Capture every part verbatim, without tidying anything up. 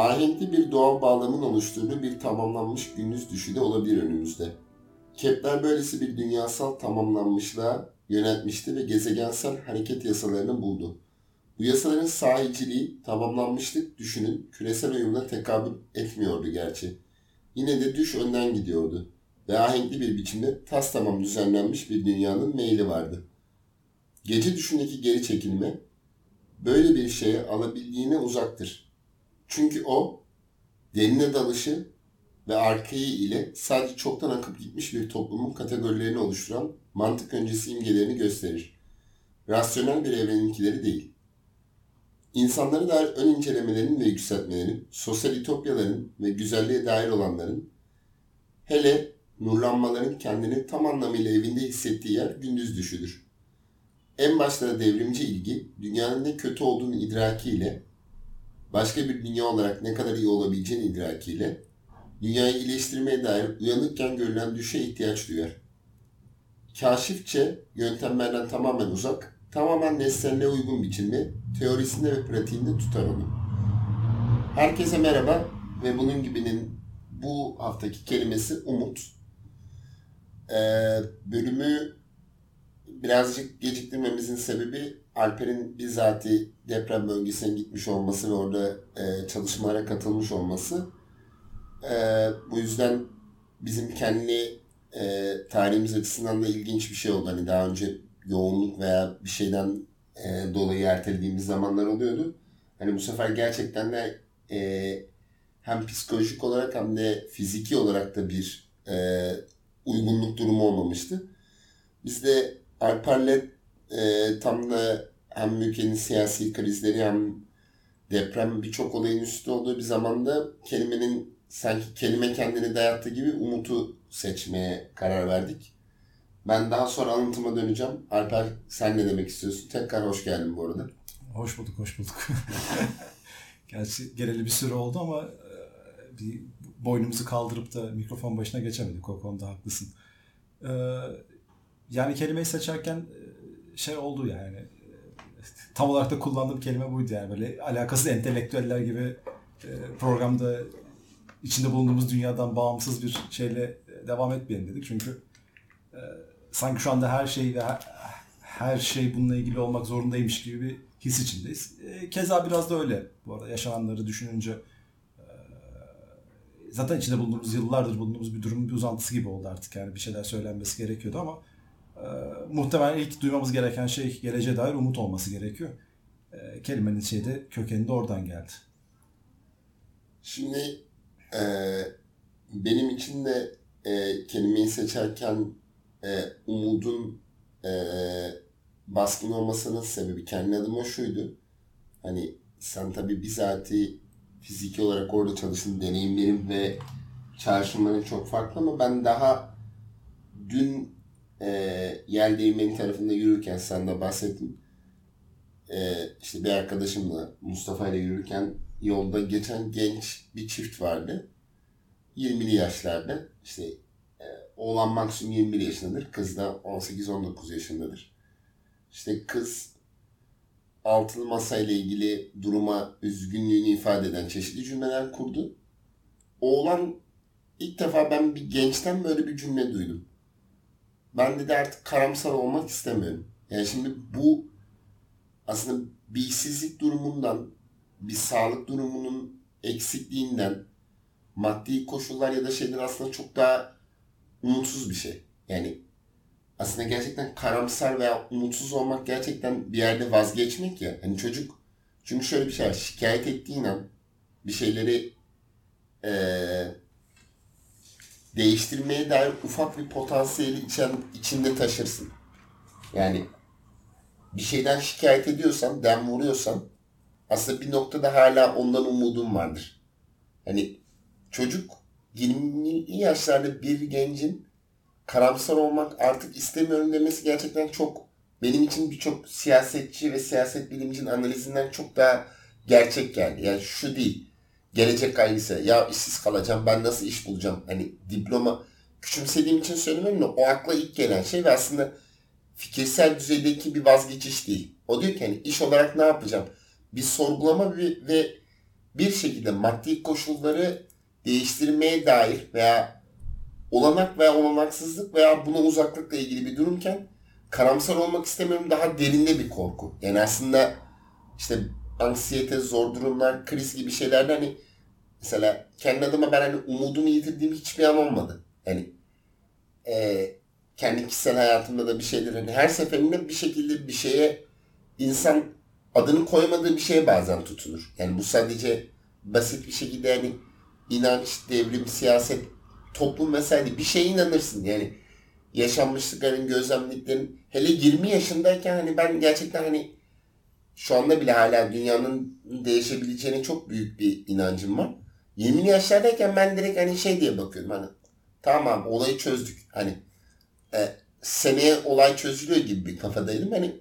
Ahenkli bir doğal bağlamın oluşturduğu bir tamamlanmış gündüz düşü de olabilir önümüzde. Kepler böylesi bir dünyasal tamamlanmışlığa yöneltmişti ve gezegensel hareket yasalarını buldu. Bu yasaların sahiciliği tamamlanmışlık düşünün küresel uyumuna tekabül etmiyordu gerçi. Yine de düş önden gidiyordu ve ahenkli bir biçimde tas tamam düzenlenmiş bir dünyanın meyli vardı. Gece düşündeki geri çekilme böyle bir şeye alabildiğine uzaktır. Çünkü o derine dalışı ve arkayı ile sadece çoktan akıp gitmiş bir toplumun kategorilerini oluşturan mantık öncesi imgelerini gösterir. Rasyonel bir evreninkileri değil. İnsanlara dair ön incelemelerin ve yükseltmelerin, sosyal ütopyaların ve güzelliğe dair olanların, hele nurlanmaların kendini tam anlamıyla evinde hissettiği yer gündüz düşüdür. En başta da devrimci ilgi, dünyanın ne kötü olduğunu idrakiyle, başka bir dünya olarak ne kadar iyi olabileceğini idrakiyle, dünyayı iyileştirmeye dair uyanıkken görülen düşe ihtiyaç duyar. Kâşifçe yöntemlerden tamamen uzak, tamamen nesneline uygun biçimde, teorisinde ve pratiğinde tutar onu. Herkese merhaba ve bunun gibinin bu haftaki kelimesi umut. Ee, bölümü birazcık geciktirmemizin sebebi Alper'in bizatihi deprem bölgesine gitmiş olması ve orada e, çalışmalara katılmış olması. Ee, bu yüzden bizim kendi e, tarihimiz açısından da ilginç bir şey oldu. Hani daha önce yoğunluk veya bir şeyden e, dolayı ertelediğimiz zamanlar oluyordu. Hani bu sefer gerçekten de e, hem psikolojik olarak hem de fiziki olarak da bir e, uygunluk durumu olmamıştı. Biz de Alper'le e, tam da hem ülkenin siyasi krizleri hem deprem birçok olayın üstü olduğu bir zamanda kelimenin sanki kelime kendini dayattığı gibi umutu seçmeye karar verdik. Ben daha sonra anlatıma döneceğim. Alper, sen ne demek istiyorsun? Tekrar hoş geldin bu arada. Hoş bulduk, hoş bulduk. Gerçi geleli bir süre oldu ama bir boynumuzu kaldırıp da mikrofon başına geçemedik. O konuda haklısın. Yani kelimeyi seçerken şey oldu yani. Tam olarak da kullandığım kelime buydu yani. Böyle alakasız entelektüeller gibi programda İçinde bulunduğumuz dünyadan bağımsız bir şeyle devam etmeyelim dedik. Çünkü e, sanki şu anda her şey ve her, her şey bununla ilgili olmak zorundaymış gibi bir his içindeyiz. E, keza biraz da öyle. Bu arada yaşananları düşününce e, zaten içinde bulunduğumuz, yıllardır bulunduğumuz bir durumun bir uzantısı gibi oldu artık. Yani bir şeyler söylenmesi gerekiyordu ama e, muhtemelen ilk duymamız gereken şey geleceğe dair umut olması gerekiyor. E, kelimenin şeyde kökeni de oradan geldi. Şimdi Ee, benim için de e, kelimeyi seçerken e, umudun e, baskın olmasının sebebi kendi adıma şuydu. Hani sen tabii bizatihi fiziki olarak orada çalıştığın deneyimlerin ve çağrışımların çok farklı ama ben daha dün e, yel değirmeni tarafında yürürken sen de bahsettin. E, işte bir arkadaşımla Mustafa ile yürürken yolda geçen genç bir çift vardı. yirmili yaşlarda. İşte e, oğlan maksimum yirmi bir yaşındadır. Kız da on sekiz on dokuz yaşındadır. İşte kız altılı masayla ilgili duruma üzgünlüğünü ifade eden çeşitli cümleler kurdu. Oğlan, ilk defa ben bir gençten böyle bir cümle duydum. Ben de, de artık karamsar olmak istemiyorum. Yani şimdi bu aslında bilgisizlik durumundan, bir sağlık durumunun eksikliğinden, maddi koşullar ya da şeyler aslında çok daha umutsuz bir şey. Yani aslında gerçekten karamsar veya umutsuz olmak gerçekten bir yerde vazgeçmek ya. Hani çocuk, çünkü şöyle bir şey var, şikayet ettiğin an bir şeyleri ee, değiştirmeye dair ufak bir potansiyeli içen, içinde taşırsın. Yani bir şeyden şikayet ediyorsan, dem vuruyorsan aslında bir noktada hala ondan umudum vardır. Hani çocuk yirmili yaşlarda bir gencin karamsar olmak artık istemiyorum demesi gerçekten çok, benim için birçok siyasetçi ve siyaset bilimcinin analizinden çok daha gerçek geldi. Yani şu değil, gelecek kaygısı, ya işsiz kalacağım, ben nasıl iş bulacağım? Hani diploma küçümsediğim için söylemiyorum da o akla ilk gelen şey ve aslında fikirsel düzeydeki bir vazgeçiş değil. O diyor ki hani iş olarak ne yapacağım? Bir sorgulama ve bir şekilde maddi koşulları değiştirmeye dair veya olanak veya olanaksızlık veya buna uzaklıkla ilgili bir durumken karamsar olmak istemiyorum daha derinde bir korku. Yani aslında işte anksiyete, zor durumlar, kriz gibi şeylerde hani mesela kendi adıma ben hani umudumu yitirdiğim hiçbir an olmadı. Yani e, kendi kişisel hayatımda da bir şeydir. Hani her seferinde bir şekilde bir şeye insan adını koymadığı bir şeye bazen tutunur. Yani bu sadece basit bir şekilde hani inanç, devrim, siyaset, toplum vesaire bir şeye inanırsın. Yani yaşanmışlıkların, gözlemliklerin hele yirmi yaşındayken hani ben gerçekten hani şu anda bile hala dünyanın değişebileceğine çok büyük bir inancım var. yirmili yaşlardayken ben direkt hani şey diye bakıyordum hani tamam olayı çözdük. Hani e, seneye olay çözülüyor gibi bir kafadaydım. Hani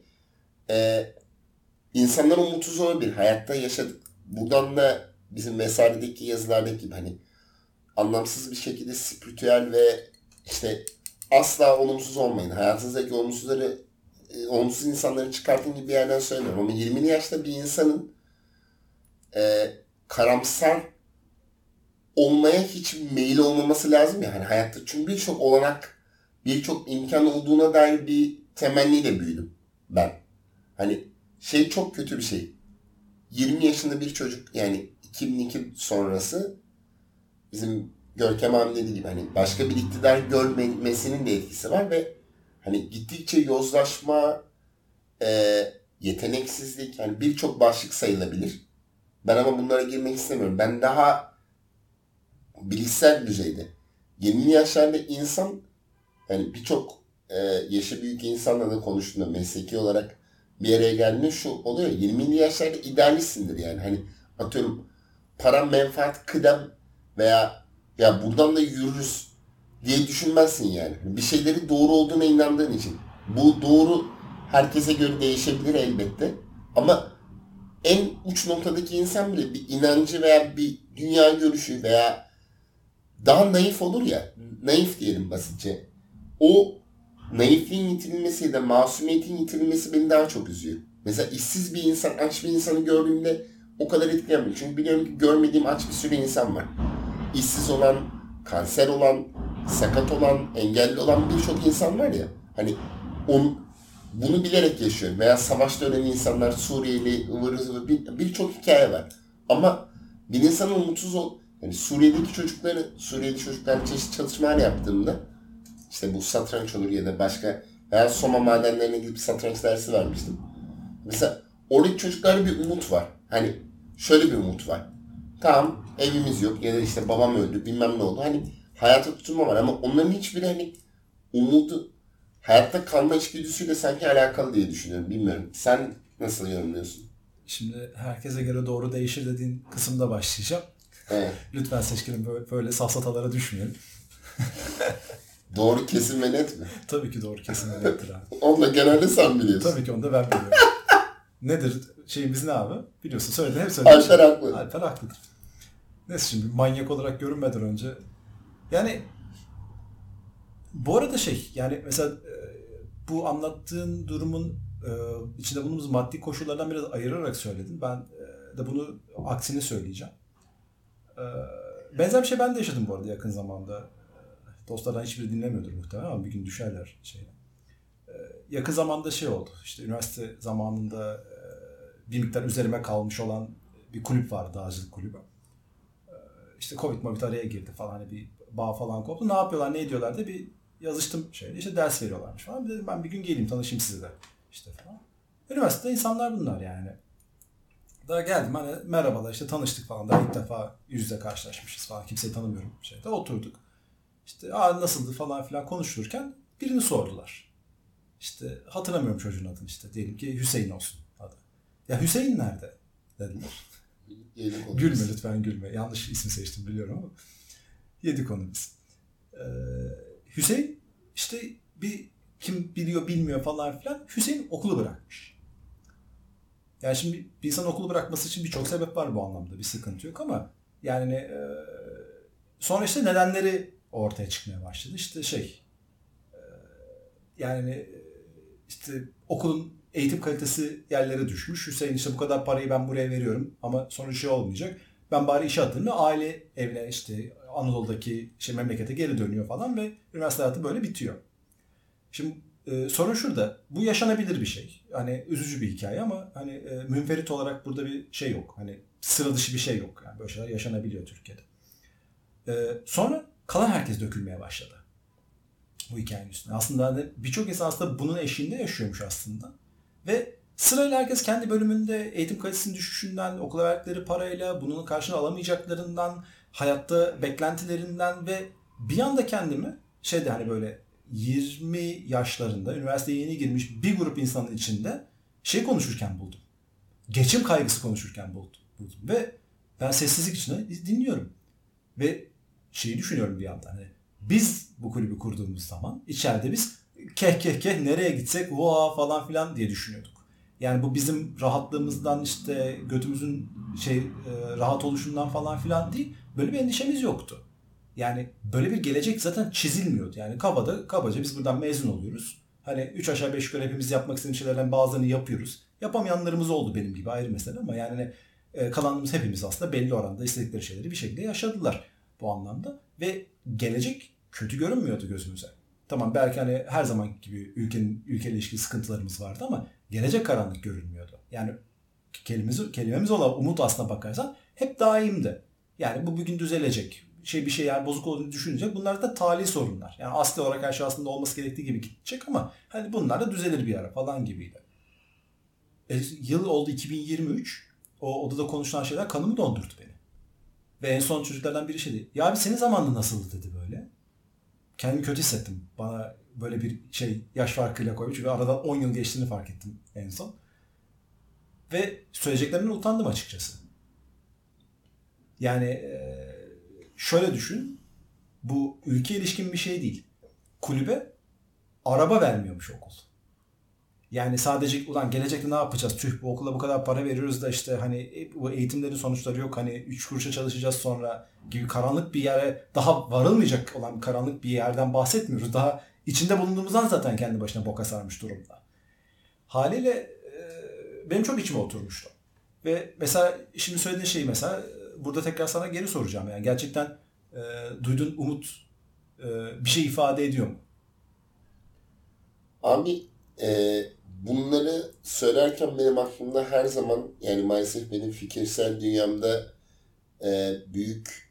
e, insanlar umutsuz olan bir hayatta yaşadık. Buradan da bizim mesaredeki yazılardaki gibi hani anlamsız bir şekilde spiritüel ve işte asla olumsuz olmayın. Hayatınızdaki olumsuzları, olumsuz insanları çıkartın gibi bir yerden söylüyorum. Ama yirmili yaşta bir insanın e, karamsar olmaya hiç meyil olmaması lazım ya. Hani hayatta çünkü birçok olanak, birçok imkan olduğuna dair bir temenniyle büyüdüm ben. Hani şey çok kötü bir şey. yirmi yaşında bir çocuk yani iki bin iki sonrası bizim Görkem abi dediği gibi hani başka bir iktidar görmemesinin de etkisi var ve hani gittikçe yozlaşma, e, yeteneksizlik yani birçok başlık sayılabilir. Ben ama bunlara girmek istemiyorum. Ben daha bilişsel düzeyde. yirmili yaşlarda insan yani birçok e, yaşı büyük insanla da konuştuğunda mesleki olarak bir yere geldiğinde şu oluyor. yirmili yaşlarda idealistsindir yani. Hani atıyorum para, menfaat, kıdem veya ya buradan da yürürüz diye düşünmezsin yani. Bir şeyleri doğru olduğuna inandığın için. Bu doğru herkese göre değişebilir elbette. Ama en uç noktadaki insan bile bir inancı veya bir dünya görüşü veya daha naif olur ya. Naif diyelim basitçe. O naifliğin yitirilmesi ya da masumiyetin yitirilmesi beni daha çok üzüyor. Mesela işsiz bir insan, aç bir insanı gördüğümde o kadar etkilenmiyor. Çünkü biliyorum ki görmediğim aç bir sürü insan var. İşsiz olan, kanser olan, sakat olan, engelli olan birçok insan var ya. Hani on, bunu bilerek yaşıyor. Veya savaşta ölen insanlar, Suriyeli, ıvır zıvır birçok hikaye var. Ama bir insanın umutsuz ol... Yani Suriye'deki çocukları, Suriyeli çocuklar çeşitli çalışmalar yaptığımda işte bu satranç olur ya da başka veya Soma madenlerine gidip satranç dersi vermiştim. Mesela oradaki çocuklarda bir umut var. Hani şöyle bir umut var. Tamam evimiz yok ya da işte babam öldü bilmem ne oldu. Hani hayata tutunma var ama onların hiçbiri hani umudu hayatta kalma içgüdüsüyle sanki alakalı diye düşünüyorum. Bilmiyorum. Sen nasıl yorumluyorsun? Şimdi herkese göre doğru değişir dediğin kısımda başlayacağım. Evet. Lütfen seçkinim böyle, böyle safsatalara düşmeyelim. Doğru kesin ve net mi? Tabii ki doğru kesin ve nettir abi. Onu da genelde sen biliyorsun. Tabii ki onu da ben biliyorum. Nedir? Şeyimiz ne abi? Biliyorsun söyledin hep söyledin. Alper haklı. Alper haklıdır. Neyse şimdi manyak olarak görünmeden önce yani bu arada şey yani mesela bu anlattığın durumun içinde bulunduğumuz maddi koşullardan biraz ayırarak söyledin. Ben de bunu aksini söyleyeceğim. Benzer bir şey ben de yaşadım bu arada yakın zamanda. Dostlardan hiçbiri dinlemiyordur muhtemelen ama bir gün düşerler şeyden. Yakın zamanda şey oldu. İşte üniversite zamanında bir miktar üzerime kalmış olan bir kulüp vardı, dağcılık kulübü. İşte COVID-on dokuz araya girdi falan hani bir bağ falan koptu. Ne yapıyorlar, ne ediyorlar diye bir yazıştım şeyde. İşte ders veriyorlarmış falan. Bir dedim ben bir gün geleyim tanışayım size de işte falan. Üniversitede insanlar bunlar yani. Daha geldim hani merhabalar işte tanıştık falan. Daha ilk defa yüz yüze karşılaşmışız falan. Kimseyi tanımıyorum şeyde oturduk. İşte aa nasıldı falan filan konuşulurken birini sordular. İşte hatırlamıyorum çocuğun adını işte. Diyelim ki Hüseyin olsun adı. Ya Hüseyin nerede? Dediler. Gülme lütfen gülme. Yanlış ismi seçtim biliyorum ama. Yedik onu biz. Ee, Hüseyin işte bir kim biliyor bilmiyor falan filan. Hüseyin okulu bırakmış. Yani şimdi bir insan okulu bırakması için birçok sebep var bu anlamda. Bir sıkıntı yok ama yani e, sonra işte nedenleri ortaya çıkmaya başladı. İşte şey e, yani işte okulun eğitim kalitesi yerlere düşmüş. Hüseyin işte bu kadar parayı ben buraya veriyorum ama sonuç şey olmayacak. ben bari işe atayım, aile evine işte Anadolu'daki işte memlekete geri dönüyor falan ve üniversite hayatı böyle bitiyor. Şimdi e, sorun şurada. Bu yaşanabilir bir şey. Hani üzücü bir hikaye ama hani e, münferit olarak burada bir şey yok. Hani sıra dışı bir şey yok. Yani böyle şeyler yaşanabiliyor Türkiye'de. E, sonra kalan herkes dökülmeye başladı bu hikayenin üstüne. Aslında birçok insan aslında bunun eşiğinde yaşıyormuş aslında. Ve sırayla herkes kendi bölümünde eğitim kalitesinin düşüşünden, okula verdikleri parayla, bunun karşılığını alamayacaklarından, hayatta beklentilerinden ve bir anda kendimi şeyde hani böyle yirmi yaşlarında, üniversiteye yeni girmiş bir grup insanın içinde şey konuşurken buldum. Geçim kaygısı konuşurken buldum. buldum. Ve ben sessizlik içinde dinliyorum. Ve şeyi düşünüyorum bir yandan. Hani biz bu kulübü kurduğumuz zaman içeride biz keh keh keh nereye gitsek oha falan filan diye düşünüyorduk. Yani bu bizim rahatlığımızdan işte götümüzün şey e, rahat oluşundan falan filan değil. Böyle bir endişemiz yoktu. Yani böyle bir gelecek zaten çizilmiyordu. Yani kabada, kabaca biz buradan mezun oluyoruz. Hani üç aşağı beş yukarı hepimiz yapmak istediğimiz şeylerden bazılarını yapıyoruz. Yapamayanlarımız oldu benim gibi ayrı mesele ama yani e, kalanımız hepimiz aslında belli oranda istedikleri şeyleri bir şekilde yaşadılar bu anlamda. Ve gelecek kötü görünmüyordu gözümüze. Tamam belki hani her zaman gibi ülkenin ülkeyle ilişkili sıkıntılarımız vardı ama gelecek karanlık görünmüyordu. Yani kelimemiz, kelimemiz olan umut aslına bakarsan hep daimdi. Yani bu bugün düzelecek. Şey bir şey yani bozuk olduğunu düşünecek. Bunlar da tali sorunlar. Yani asli olarak her şey aslında olması gerektiği gibi gidecek ama hani bunlar da düzelir bir ara falan gibiydi. E, yıl oldu iki bin yirmi üç. O odada konuşulan şeyler kanımı dondurdu beni. Ve en son çocuklardan biri şey dedi. Ya abi senin zamanında nasıldı dedi böyle. Kendimi kötü hissettim. Bana böyle bir şey yaş farkıyla koymuş. Çünkü aradan on yıl geçtiğini fark ettim en son. Ve söyleyeceklerimden utandım açıkçası. Yani şöyle düşün. Bu ülke ilişkin bir şey değil. Kulübe araba vermiyormuş okul. Yani sadece ulan gelecekte ne yapacağız? Tüh bu okula bu kadar para veriyoruz da işte hani bu eğitimlerin sonuçları yok. Hani üç kuruşa çalışacağız sonra gibi karanlık bir yere daha varılmayacak olan karanlık bir yerden bahsetmiyoruz. Daha İçinde bulunduğumuzdan zaten kendi başına boka sarmış durumda. Haliyle e, benim çok içime oturmuştu. Ve mesela şimdi söylediğin şeyi mesela burada tekrar sana geri soracağım. Yani gerçekten e, duyduğun umut e, bir şey ifade ediyor mu? Abi e, bunları söylerken benim aklımda her zaman yani maalesef benim fikirsel dünyamda e, büyük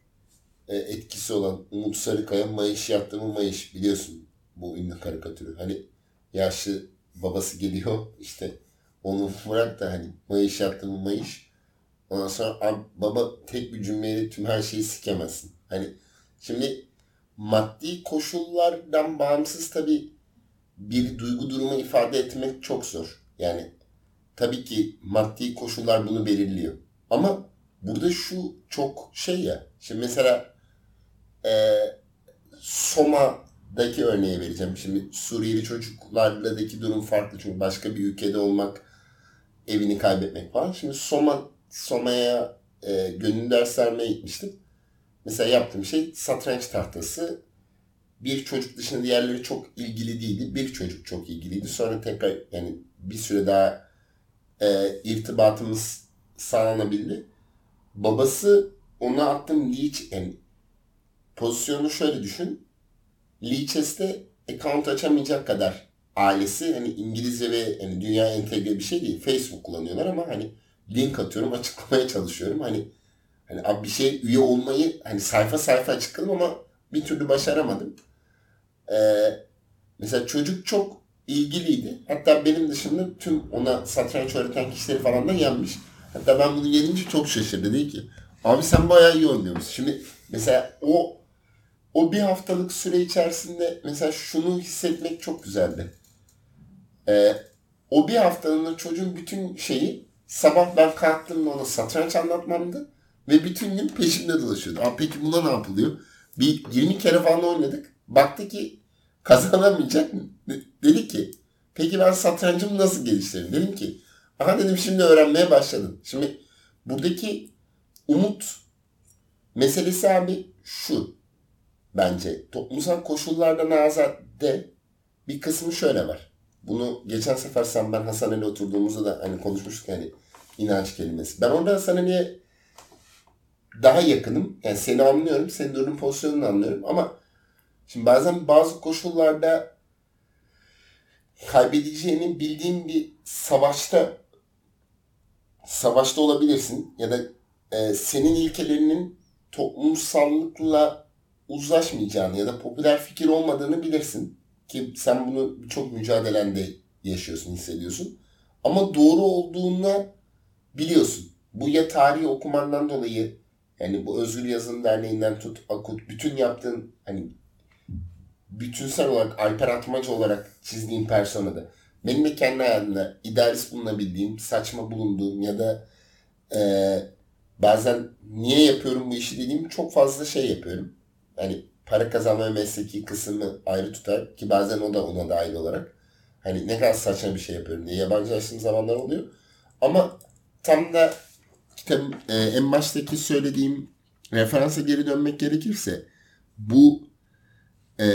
e, etkisi olan Umut Sarıkaya Mayış yaptığımı Mayış biliyorsun. Bu ünlü karikatürü. Hani yaşlı babası geliyor işte onu bırak da hani mayış yaptın mı mayış. Ondan sonra baba tek bir cümleyle tüm her şeyi sikemezsin. Hani şimdi maddi koşullardan bağımsız tabii bir duygu durumu ifade etmek çok zor. Yani tabii ki maddi koşullar bunu belirliyor. Ama burada şu çok şey ya. Şimdi mesela e, Soma daki örneği vereceğim. Şimdi Suriyeli çocuklardaki durum farklı. Çünkü başka bir ülkede olmak, evini kaybetmek falan. Şimdi Soma, Soma'ya e, gönül derslerine gitmiştim. Mesela yaptığım şey satranç tahtası. Bir çocuk dışında diğerleri çok ilgili değildi. Bir çocuk çok ilgiliydi. Sonra tekrar yani bir süre daha e, irtibatımız sağlanabildi. Babası ona attığım Nietzsche yani pozisyonu şöyle düşün. Leaches'te account açamayacak kadar ailesi hani İngilizce ve hani dünya entegre bir şey değil. Facebook kullanıyorlar ama hani link atıyorum açıklamaya çalışıyorum. Hani hani abi bir şey üye olmayı hani sayfa sayfa açıkladım ama bir türlü başaramadım. Ee, mesela çocuk çok ilgiliydi. Hatta benim dışımda tüm ona satranç öğreten kişileri falan da yenmiş. Hatta ben bunu gelince çok şaşırdı. Dedi ki abi sen bayağı iyi oynuyorsun. Şimdi mesela o O bir haftalık süre içerisinde mesela şunu hissetmek çok güzeldi. Ee, o bir haftalığında çocuğun bütün şeyi sabah ben kalktığımda ona satranç anlatmamdı ve bütün gün peşimde dolaşıyordu. Aa, peki buna ne yapılıyor? Bir yirmi kere falan oynadık. Baktı ki kazanamayacak mı? Dedi ki peki ben satrancımı nasıl geliştireyim? Dedim ki aha dedim şimdi öğrenmeye başladım. Şimdi buradaki umut meselesi abi şu. Bence toplumsal koşullardan azade bir kısmı şöyle var. Bunu geçen sefer sen ben Hasan Ali oturduğumuzda da hani konuşmuştuk hani inanç kelimesi. Ben orada Hasan Ali'ye daha yakınım. Yani seni anlıyorum, senin durumun, pozisyonunu anlıyorum ama şimdi bazen bazı koşullarda kaybedeceğini bildiğin bir savaşta savaşta olabilirsin ya da e, senin ilkelerinin toplumsallıkla uzlaşmayacağını ya da popüler fikir olmadığını bilirsin. Ki sen bunu birçok mücadelende yaşıyorsun, hissediyorsun. Ama doğru olduğunu biliyorsun. Bu ya tarihi okumandan dolayı, yani bu Özgür Yazım Derneği'nden tut, Akut, bütün yaptığın, hani bütünsel olarak, Alper Atmaca olarak çizdiğim personada. Benim de kendi hayatımda idealist bulunabildiğim, saçma bulunduğum ya da e, bazen niye yapıyorum bu işi dediğim çok fazla şey yapıyorum. Hani para kazanma mesleki kısmı ayrı tutar ki bazen o da ona dahil olarak. Hani ne kadar saçma bir şey yapıyorum diye yabancılaştığım zamanlar oluyor. Ama tam da işte, e, en baştaki söylediğim referansa geri dönmek gerekirse bu e,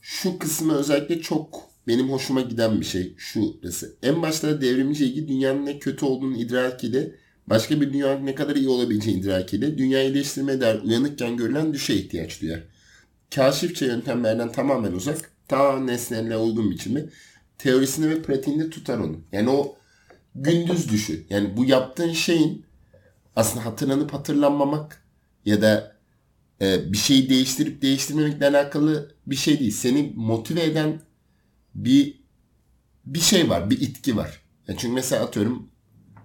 şu kısmı özellikle çok benim hoşuma giden bir şey. Şu mesela en başta devrimci ilgi dünyanın ne kötü olduğunu idrakiyle başka bir dünyanın ne kadar iyi olabileceğini idrakiyle dünyayı iyileştirmeye dair uyanıkken görülen düşe ihtiyaç duyar. Kaşifçe yöntemlerden tamamen uzak, ta nesnelerine uygun biçimi teorisini ve pratiğinde tutar onu. Yani o gündüz düşü. Yani bu yaptığın şeyin aslında hatırlanıp hatırlanmamak ya da e, bir şeyi değiştirip değiştirmemekle alakalı bir şey değil. Seni motive eden bir bir şey var, bir itki var. Yani çünkü mesela atıyorum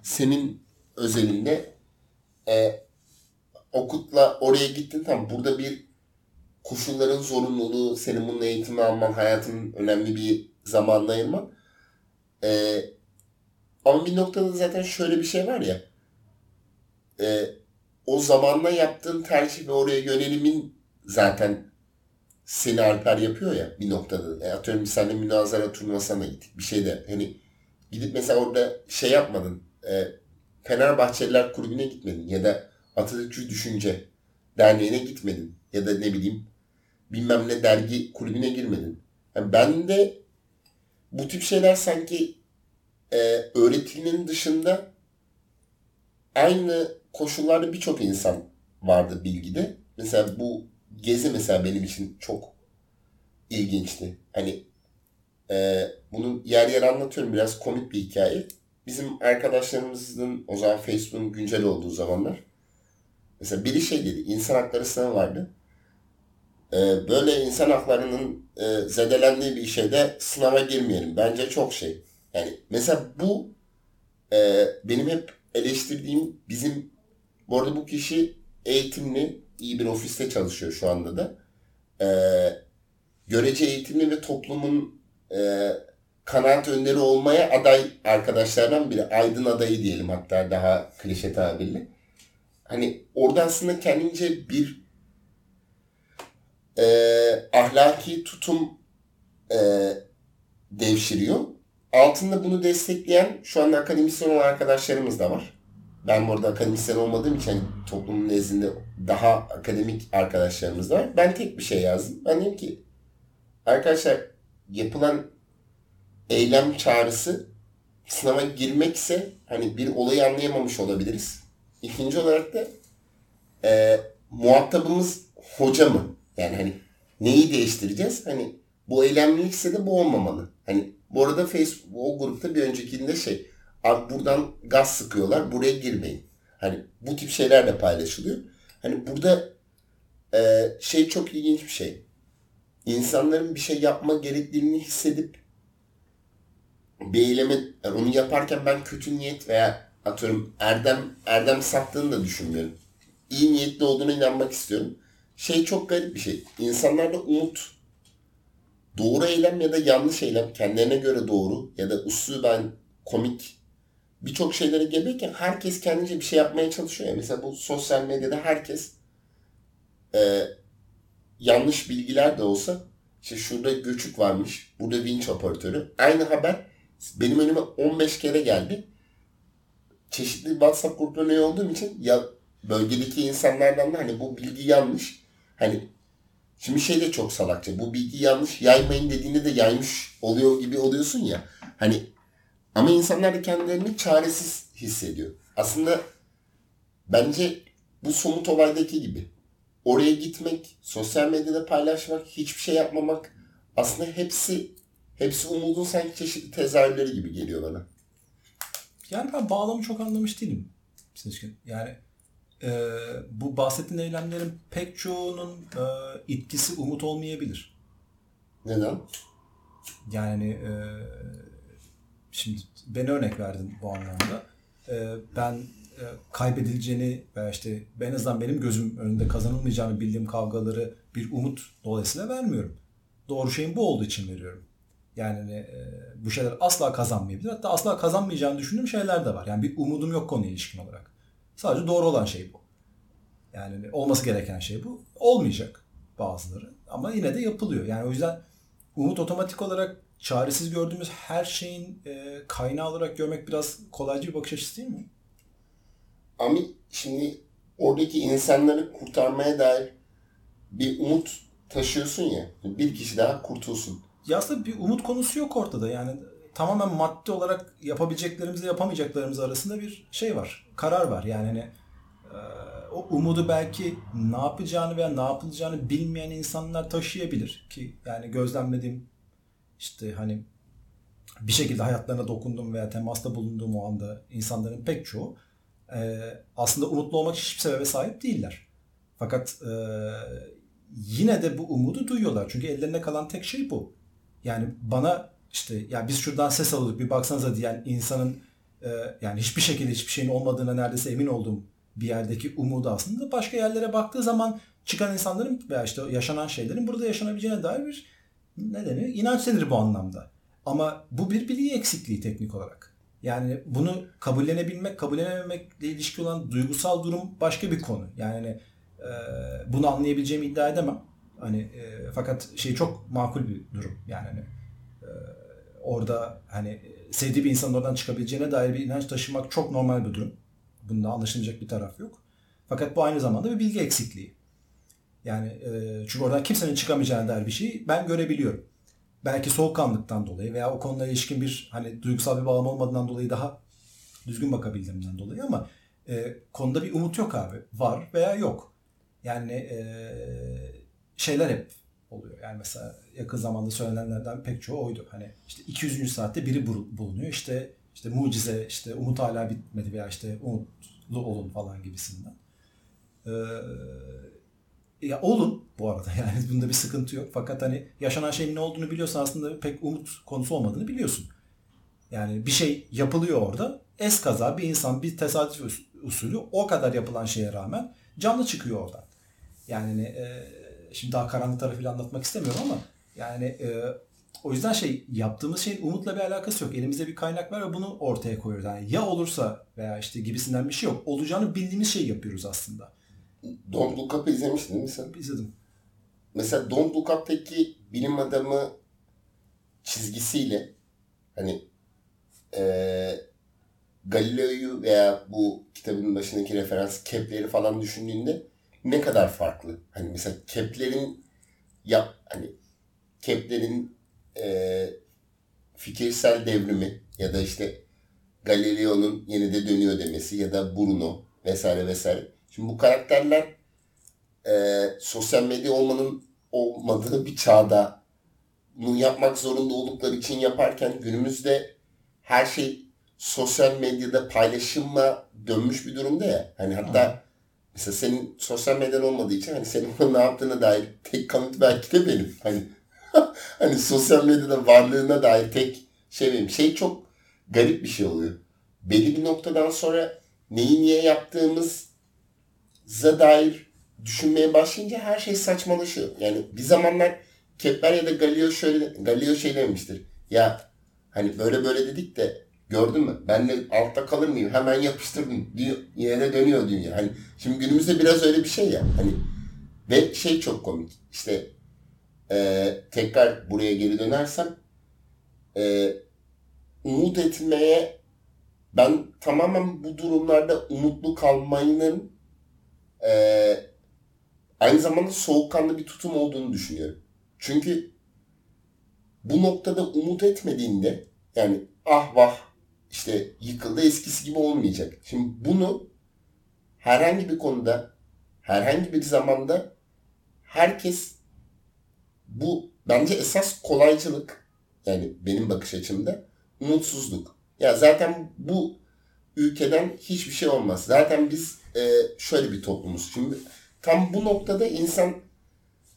senin özelinde e, Okut'la oraya gittin, tam burada bir koşulların zorunluluğu, senin bunun eğitimi alman, hayatının önemli bir zamanla ayırman. E, ama bir noktada zaten şöyle bir şey var ya, e, o zamanla yaptığın tercih ve oraya yönelimin zaten seni Alper yapıyor ya bir noktada. E, atıyorum biz seninle münazara turnuvasına gittik. Bir şey de hani gidip mesela orada şey yapmadın, e, Fenerbahçeliler kulübüne gitmedin ya da Atatürkçü Düşünce Derneği'ne gitmedin ya da ne bileyim bilmem ne dergi kulübüne girmedin. Yani ben de bu tip şeyler sanki e, öğretinin dışında aynı koşullarda birçok insan vardı bilgide. Mesela bu gezi mesela benim için çok ilginçti. Hani e, bunu yer yer anlatıyorum, biraz komik bir hikaye. Bizim arkadaşlarımızın o zaman Facebook'un güncel olduğu zamanlar mesela biri şey dedi, insan hakları sınavı vardı. Ee, böyle insan haklarının e, zedelendiği bir şeyde sınava girmeyelim. Bence çok şey. Yani mesela bu e, benim hep eleştirdiğim bizim, bu arada bu kişi eğitimli, iyi bir ofiste çalışıyor şu anda da. E, görece eğitimli ve toplumun e, kanaat önderi olmaya aday arkadaşlardan biri. Aydın adayı diyelim hatta daha klişe tabirle. Hani orada aslında kendince bir e, ahlaki tutum e, devşiriyor. Altında bunu destekleyen şu anda akademisyen olan arkadaşlarımız da var. Ben burada akademisyen olmadığım için toplumun nezdinde daha akademik arkadaşlarımız da var. Ben tek bir şey yazdım. Ben dedim ki arkadaşlar, yapılan eylem çağrısı sınava girmekse hani bir olayı anlayamamış olabiliriz. İkinci olarak da e, muhatabımız hoca mı? Yani hani neyi değiştireceğiz? Hani bu eylemlilikse de bu olmamalı. Hani bu arada Facebook o grupta bir öncekinde şey, abi buradan gaz sıkıyorlar, buraya girmeyin. Hani bu tip şeyler de paylaşılıyor. Hani burada e, şey çok ilginç bir şey. İnsanların bir şey yapma gerekliliğini hissedip bir eyleme, yani onu yaparken ben kötü niyet veya atıyorum erdem erdem sattığını da düşünmüyorum. İyi niyetli olduğuna inanmak istiyorum. Şey çok garip bir şey. İnsanlarda umut, doğru eylem ya da yanlış eylem, kendilerine göre doğru ya da usuben komik birçok şeylere gebeyken herkes kendince bir şey yapmaya çalışıyor. Yani mesela bu sosyal medyada herkes e, yanlış bilgiler de olsa, işte şurada göçük varmış, burada vinç operatörü. Aynı haber benim önüme on beş kere geldi. Çeşitli WhatsApp gruplarına üye olduğum için ya bölgedeki insanlardan da hani bu bilgi yanlış. Hani şimdi şey de çok salakça. Bu bilgi yanlış, yaymayın dediğinde de yaymış oluyor gibi oluyorsun ya. Hani ama insanlar da kendilerini çaresiz hissediyor. Aslında bence Bu somut olaydaki gibi. Oraya gitmek, sosyal medyada paylaşmak, hiçbir şey yapmamak aslında hepsi hepsi umudun sanki çeşitli tezahürleri gibi geliyor bana. Yani ben bağlamı çok anlamış değilim. Yani e, bu bahsettiğin eylemlerin pek çoğunun e, etkisi umut olmayabilir. Neden? Yani e, şimdi beni örnek verdin bu anlamda. E, ben e, kaybedileceğini veya işte en azından benim gözüm önünde kazanılmayacağını bildiğim kavgaları bir umut dolayısıyla vermiyorum. Doğru şeyin bu olduğu için veriyorum. Yani e, bu şeyler asla kazanmayabilir. Hatta asla kazanmayacağını düşündüğüm şeyler de var. Yani bir umudum yok konuya ilişkin olarak. Sadece doğru olan şey bu. Yani olması gereken şey bu. Olmayacak bazıları. Ama yine de yapılıyor. Yani o yüzden umut otomatik olarak çaresiz gördüğümüz her şeyin e, kaynağı olarak görmek biraz kolaycı bir bakış açısı değil mi? Ama şimdi oradaki insanları kurtarmaya dair bir umut taşıyorsun ya. Bir kişi daha kurtulsun. Ya aslında bir umut konusu yok ortada. Yani tamamen maddi olarak yapabileceklerimizle yapamayacaklarımız arasında bir şey var. Karar var. Yani hani, e, o umudu belki ne yapacağını veya ne yapılacağını bilmeyen insanlar taşıyabilir. Ki yani gözlemlediğim işte hani bir şekilde hayatlarına dokunduğum veya temasta bulunduğum o anda insanların pek çoğu e, aslında umutlu olmak hiçbir sebebe sahip değiller. Fakat e, yine de bu umudu duyuyorlar. Çünkü ellerine kalan tek şey bu. Yani bana işte ya biz şuradan ses alıyorduk bir baksanıza diyen insanın e, yani hiçbir şekilde hiçbir şeyin olmadığına neredeyse emin olduğum bir yerdeki umudu aslında başka yerlere baktığı zaman çıkan insanların veya işte yaşanan şeylerin burada yaşanabileceğine dair bir nedeni inançlıdır bu anlamda. Ama bu bir bilgi eksikliği teknik olarak. Yani bunu kabullenebilmek, kabullenememekle ilişkili olan duygusal durum başka bir konu. Yani e, bunu anlayabileceğimi iddia edemem. Hani e, fakat şey çok makul bir durum. Yani hani, e, orada hani sevdiği bir insanın oradan çıkabileceğine dair bir inanç taşımak çok normal bir durum. Bunda anlaşılacak bir taraf yok. Fakat bu aynı zamanda bir bilgi eksikliği. Yani e, çünkü oradan kimsenin çıkamayacağına dair bir şeyi ben görebiliyorum. Belki soğukkanlıktan dolayı veya o konulara ilişkin bir hani duygusal bir bağlam olmadığından dolayı daha düzgün bakabildiğimden dolayı ama e, konuda bir umut yok abi. Var veya yok. Yani eee şeyler hep oluyor. Yani mesela yakın zamanda söylenenlerden pek çoğu oydu. Hani işte iki yüzüncü saatte biri bulunuyor. İşte işte mucize, işte umut hala bitmedi veya işte umutlu olun falan gibisinden. Ee, ya olun bu arada. Yani bunda bir sıkıntı yok. Fakat hani yaşanan şeyin ne olduğunu biliyorsan aslında pek umut konusu olmadığını biliyorsun. Yani bir şey yapılıyor orada. Eskaza bir insan bir tesadüf usulü o kadar yapılan şeye rağmen canlı çıkıyor oradan. Yani e, şimdi daha karanlık tarafıyla anlatmak istemiyorum ama yani e, o yüzden şey yaptığımız şeyin umutla bir alakası yok. Elimizde bir kaynak var ve bunu ortaya koyuyoruz. Yani ya olursa veya işte gibisinden bir şey yok. Olacağını bildiğimiz şeyi yapıyoruz aslında. Don't Look Up'ı izlemiştin değil mi sen? İzledim. Mesela Don't Look Up'taki bilim adamı çizgisiyle hani e, Galileo'yu veya bu kitabın başındaki referans Kepler'i falan düşündüğünde ne kadar farklı? Hani mesela Kepler'in yap hani Kepler'in e, fikirsel devrimi ya da işte Galileo'nun yeni de dönüyor demesi ya da Bruno vesaire vesaire. Şimdi bu karakterler e, sosyal medya olmanın olmadığı bir çağda bunu yapmak zorunda oldukları için yaparken günümüzde her şey sosyal medyada paylaşıma dönmüş bir durumda ya. Hani hatta mesela senin sosyal medyan olmadığı için hani senin ne yaptığına dair tek kanıt belki de benim. Hani hani sosyal medyada varlığına dair tek şey benim. Şey çok garip bir şey oluyor. Belli bir noktadan sonra neyi niye yaptığımıza dair düşünmeye başlayınca her şey saçmalaşıyor. Yani bir zamanlar Kepler ya da Galileo şöyle Galileo şey demiştir. Ya hani böyle böyle dedik de gördün mü? Ben de altta kalır mıyım? Hemen yapıştırdım. Yere dönüyor dünya. Hani şimdi günümüzde biraz öyle bir şey ya. Hani ve şey çok komik. İşte e, tekrar buraya geri dönersem e, umut etmeye ben tamamen bu durumlarda umutlu kalmanın e, aynı zamanda soğukkanlı bir tutum olduğunu düşünüyorum. Çünkü bu noktada umut etmediğinde yani ah vah İşte yıkıldı eskisi gibi olmayacak. Şimdi bunu herhangi bir konuda, herhangi bir zamanda herkes bu bence esas kolaycılık, yani benim bakış açımda umutsuzluk. Ya zaten bu ülkeden hiçbir şey olmaz. Zaten biz e, şöyle bir toplumuz. Şimdi tam bu noktada insan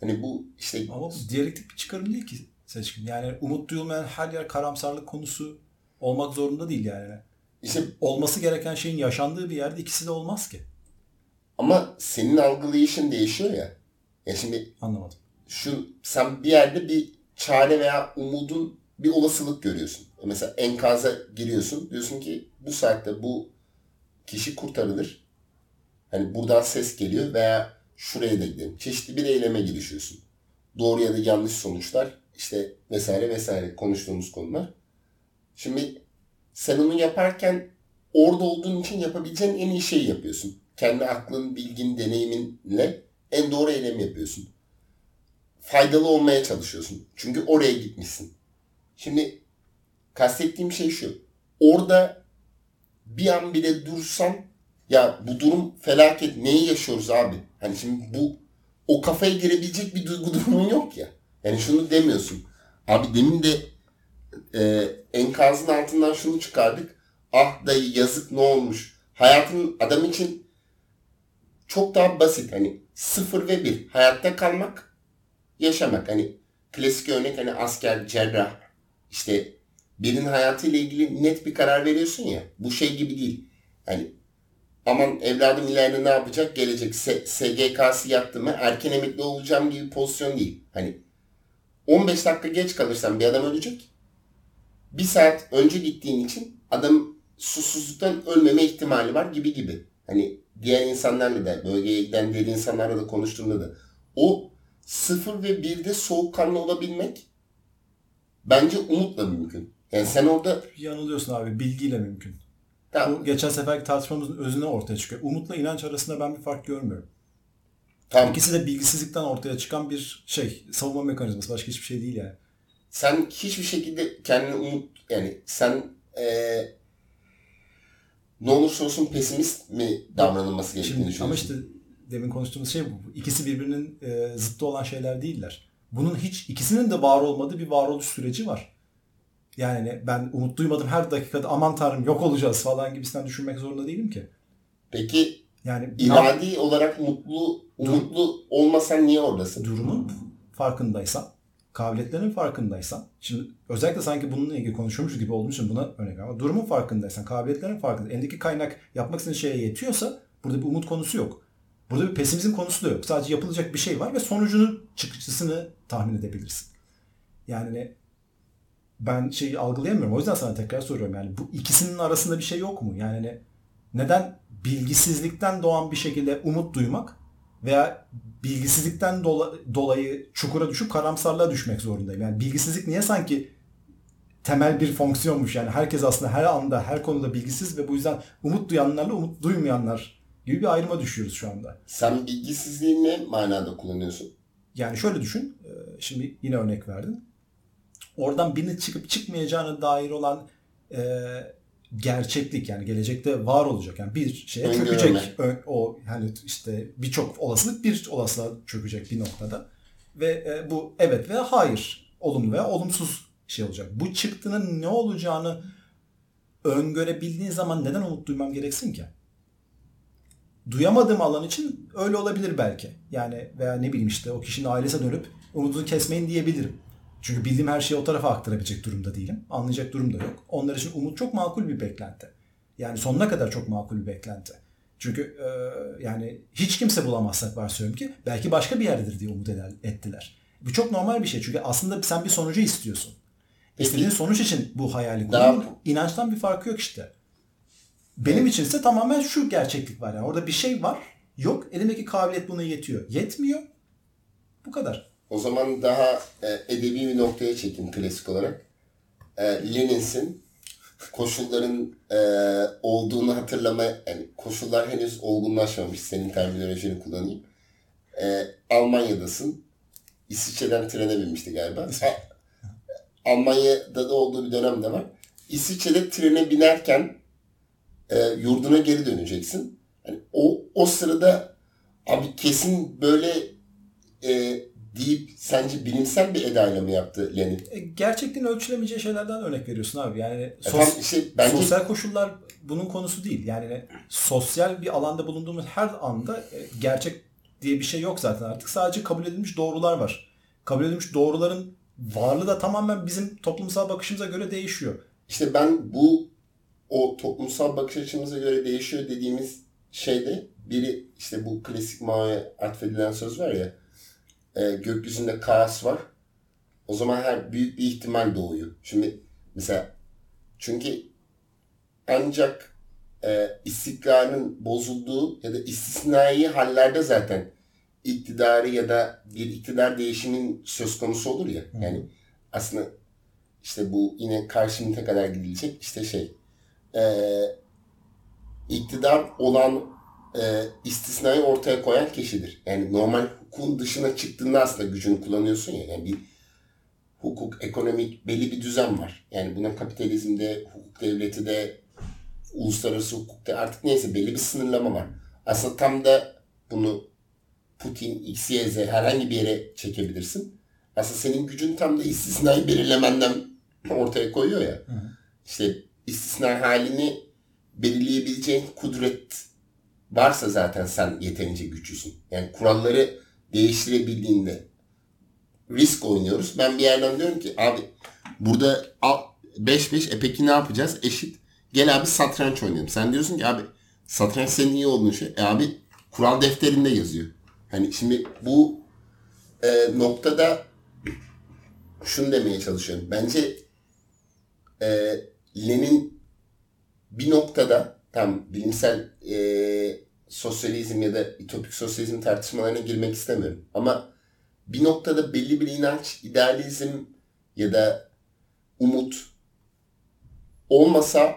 hani bu işte... Ama bu diyalektik bir çıkarım değil ki Seçkin. Yani umut duyulmayan her yer karamsarlık konusu olmak zorunda değil yani. İşte olması gereken şeyin yaşandığı bir yerde ikisi de olmaz ki. Ama senin algılayışın değişiyor ya. Ya şimdi anlamadım. Şu sen bir yerde bir çare veya umudun bir olasılık görüyorsun. Mesela enkaza giriyorsun. Diyorsun ki bu saatte bu kişi kurtarılır. Hani buradan ses geliyor veya şuraya da gidelim. Çeşitli bir eyleme girişiyorsun. Doğru ya da yanlış sonuçlar işte vesaire vesaire konuştuğumuz konular. Şimdi sen onu yaparken orada olduğun için yapabileceğin en iyi şeyi yapıyorsun. Kendi aklın, bilgin, deneyiminle en doğru eylemi yapıyorsun. Faydalı olmaya çalışıyorsun. Çünkü oraya gitmişsin. Şimdi kastettiğim şey şu. Orada bir an bile dursan ya bu durum felaket. Neyi yaşıyoruz abi? Hani şimdi bu o kafaya girebilecek bir duygu durumun yok ya. Yani şunu demiyorsun. Abi demin de e, enkazın altından şunu çıkardık. Ah dayı yazık ne olmuş. Hayatın adam için çok daha basit. Hani sıfır ve bir. Hayatta kalmak, yaşamak. Hani klasik örnek hani asker, cerrah. İşte birinin hayatıyla ilgili net bir karar veriyorsun ya. Bu şey gibi değil. Hani aman evladım ileride ne yapacak? Gelecek S- SGK'sı yattı mı? Erken emekli olacağım gibi pozisyon değil. Hani on beş dakika geç kalırsan bir adam ölecek. Bir saat önce gittiğin için adam susuzluktan ölmeme ihtimali var gibi gibi. Hani diğer insanlarla da bölgeye giden diğer insanlarla da konuştuğumda da o sıfır ve birde soğukkanlı olabilmek bence umutla mümkün. Yani sen orada... Yanılıyorsun abi, bilgiyle mümkün. Tamam. Bu geçen seferki tartışmamızın özüne ortaya çıkıyor. Umutla inanç arasında ben bir fark görmüyorum. Tamam. İkisi de bilgisizlikten ortaya çıkan bir şey, savunma mekanizması. Başka hiçbir şey değil yani. Sen hiçbir şekilde kendini umut... Yani sen... Ee... Ne olursa olsun pesimist mi davranılması gerektiğini düşünüyorsun? Ama işte demin konuştuğumuz şey bu. İkisi birbirinin e, zıttı olan şeyler değiller. Bunun hiç ikisinin de var olmadığı bir varoluş süreci var. Yani ben umut duymadım her dakikada aman tanrım yok olacağız falan gibisinden düşünmek zorunda değilim ki. Peki yani iradi ya, olarak mutlu umutlu olmasan niye oradasın? Durumun farkındaysan, kabiliyetlerinin farkındaysan, şimdi özellikle sanki bununla ilgili konuşulmuş gibi olduğum için buna örnek ama durumun farkındaysan, kabiliyetlerin farkındaysan, elindeki kaynak yapmak istediğin şeye yetiyorsa burada bir umut konusu yok. Burada bir pesimizm konusu da yok. Sadece yapılacak bir şey var ve sonucunu, çıkışını tahmin edebilirsin. Yani ben şeyi algılayamıyorum. O yüzden sana tekrar soruyorum. Yani bu ikisinin arasında bir şey yok mu? Yani neden bilgisizlikten doğan bir şekilde umut duymak veya bilgisizlikten dola- dolayı çukura düşüp karamsarlığa düşmek zorundayım? Yani bilgisizlik niye sanki temel bir fonksiyonmuş? Yani herkes aslında her anda, her konuda bilgisiz ve bu yüzden umut duyanlarla umut duymayanlar gibi bir ayrıma düşüyoruz şu anda. Sen bilgisizliği ne manada kullanıyorsun? Yani şöyle düşün. Şimdi yine örnek verdim. Oradan birinin çıkıp çıkmayacağına dair olan e, gerçeklik, yani gelecekte var olacak, yani bir şeye çökecek o, yani işte birçok olasılık bir olasılığa çökecek bir noktada ve e, bu evet veya hayır, olumlu veya olumsuz şey olacak. Bu çıktının ne olacağını öngörebildiğin zaman neden umut duymam gereksin ki? Duyamadığım alan için öyle olabilir belki. Yani veya ne bileyim işte o kişinin ailesine dönüp umudunu kesmeyin diyebilirim. Çünkü bildiğim her şeyi o tarafa aktarabilecek durumda değilim. Anlayacak durumda yok. Onlar için umut çok makul bir beklenti. Yani sonuna kadar çok makul bir beklenti. Çünkü e, yani hiç kimse bulamazsak varsayıyorum ki belki başka bir yerdedir diye umut ettiler. Bu çok normal bir şey. Çünkü aslında sen bir sonucu istiyorsun. İstediğin sonuç için bu hayali kurmak. İnançtan bir farkı yok işte. Benim evet. içinse tamamen şu gerçeklik var. Yani orada bir şey var. Yok. Elimdeki kabiliyet buna yetiyor. Yetmiyor. Bu kadar. O zaman daha e, edebi bir noktaya çekeyim klasik olarak. E, Lenin'sin koşulların e, olduğunu hatırlama, yani koşullar henüz olgunlaşmamış, senin terminolojini kullanayım. E, Almanya'dasın. İsviçre'den trene binmişti galiba. Almanya'da da olduğu bir dönem de var. İsviçre'de trene binerken e, yurduna geri döneceksin. Yani o, o sırada abi kesin böyle e, deyip sence bilimsel bir edayla mı yaptı Lenin? E, gerçekten ölçülemeyeceği şeylerden örnek veriyorsun abi. Yani sos, Efendim, işte, bence... sosyal koşullar bunun konusu değil. Yani sosyal bir alanda bulunduğumuz her anda e, gerçek diye bir şey yok zaten artık. Sadece kabul edilmiş doğrular var. Kabul edilmiş doğruların varlığı da tamamen bizim toplumsal bakışımıza göre değişiyor. İşte ben bu o toplumsal bakış açımıza göre değişiyor dediğimiz şeyde biri işte bu klasik Mao'ya atfedilen söz var ya, e, gökyüzünde kaos var. O zaman her büyük bir ihtimal doğuyor. Şimdi mesela çünkü ancak e, istikrarın bozulduğu ya da istisnai hallerde zaten iktidarı ya da bir iktidar değişimin söz konusu olur ya. Yani aslında işte bu yine karşımıza kadar gidilecek işte şey e, iktidar olan e, istisnayı ortaya koyan kişidir. Yani normal hukukun dışına çıktığında aslında gücünü kullanıyorsun ya. Yani bir hukuk, ekonomik belli bir düzen var. Yani buna kapitalizmde, hukuk devleti de, uluslararası hukukta artık neyse belli bir sınırlama var. Aslında tam da bunu Putin, X, Y, Z herhangi bir yere çekebilirsin. Aslında senin gücün tam da istisnayı belirlemenden ortaya koyuyor ya. Hı hı. İşte istisna halini belirleyebileceğin kudret varsa zaten sen yeterince güçlüsün. Yani kuralları değiştirebildiğinde risk oynuyoruz. Ben bir yerden diyorum ki abi burada beş beş e peki ne yapacağız? Eşit. Gel abi satranç oynayalım. Sen diyorsun ki abi satranç senin iyi olduğun şey. E abi kural defterinde yazıyor. Hani şimdi bu e, noktada şunu demeye çalışıyorum. Bence e, Lenin bir noktada tam bilimsel e, sosyalizm ya da ütopik sosyalizm tartışmalarına girmek istemiyorum. Ama bir noktada belli bir inanç, idealizm ya da umut olmasa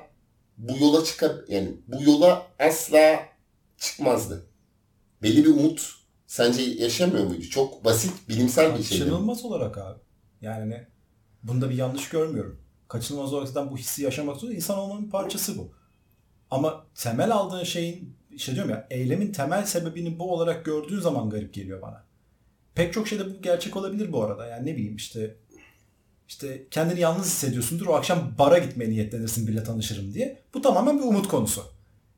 bu yola çıkıp yani bu yola asla çıkmazdı. Belli bir umut sence yaşamıyor muydu? Çok basit bilimsel bir şeydi. Kaçınılmaz olarak abi. Yani bunda bir yanlış görmüyorum. Kaçınılmaz olarak zaten bu hissi yaşamak zorunda. İnsan olmanın parçası bu. Ama temel aldığın şeyin, işte diyorum ya, eylemin temel sebebini bu olarak gördüğün zaman garip geliyor bana. Pek çok şeyde bu gerçek olabilir bu arada. Yani ne bileyim işte işte kendini yalnız hissediyorsundur. O akşam bara gitmeye niyetlenirsin biriyle tanışırım diye. Bu tamamen bir umut konusu.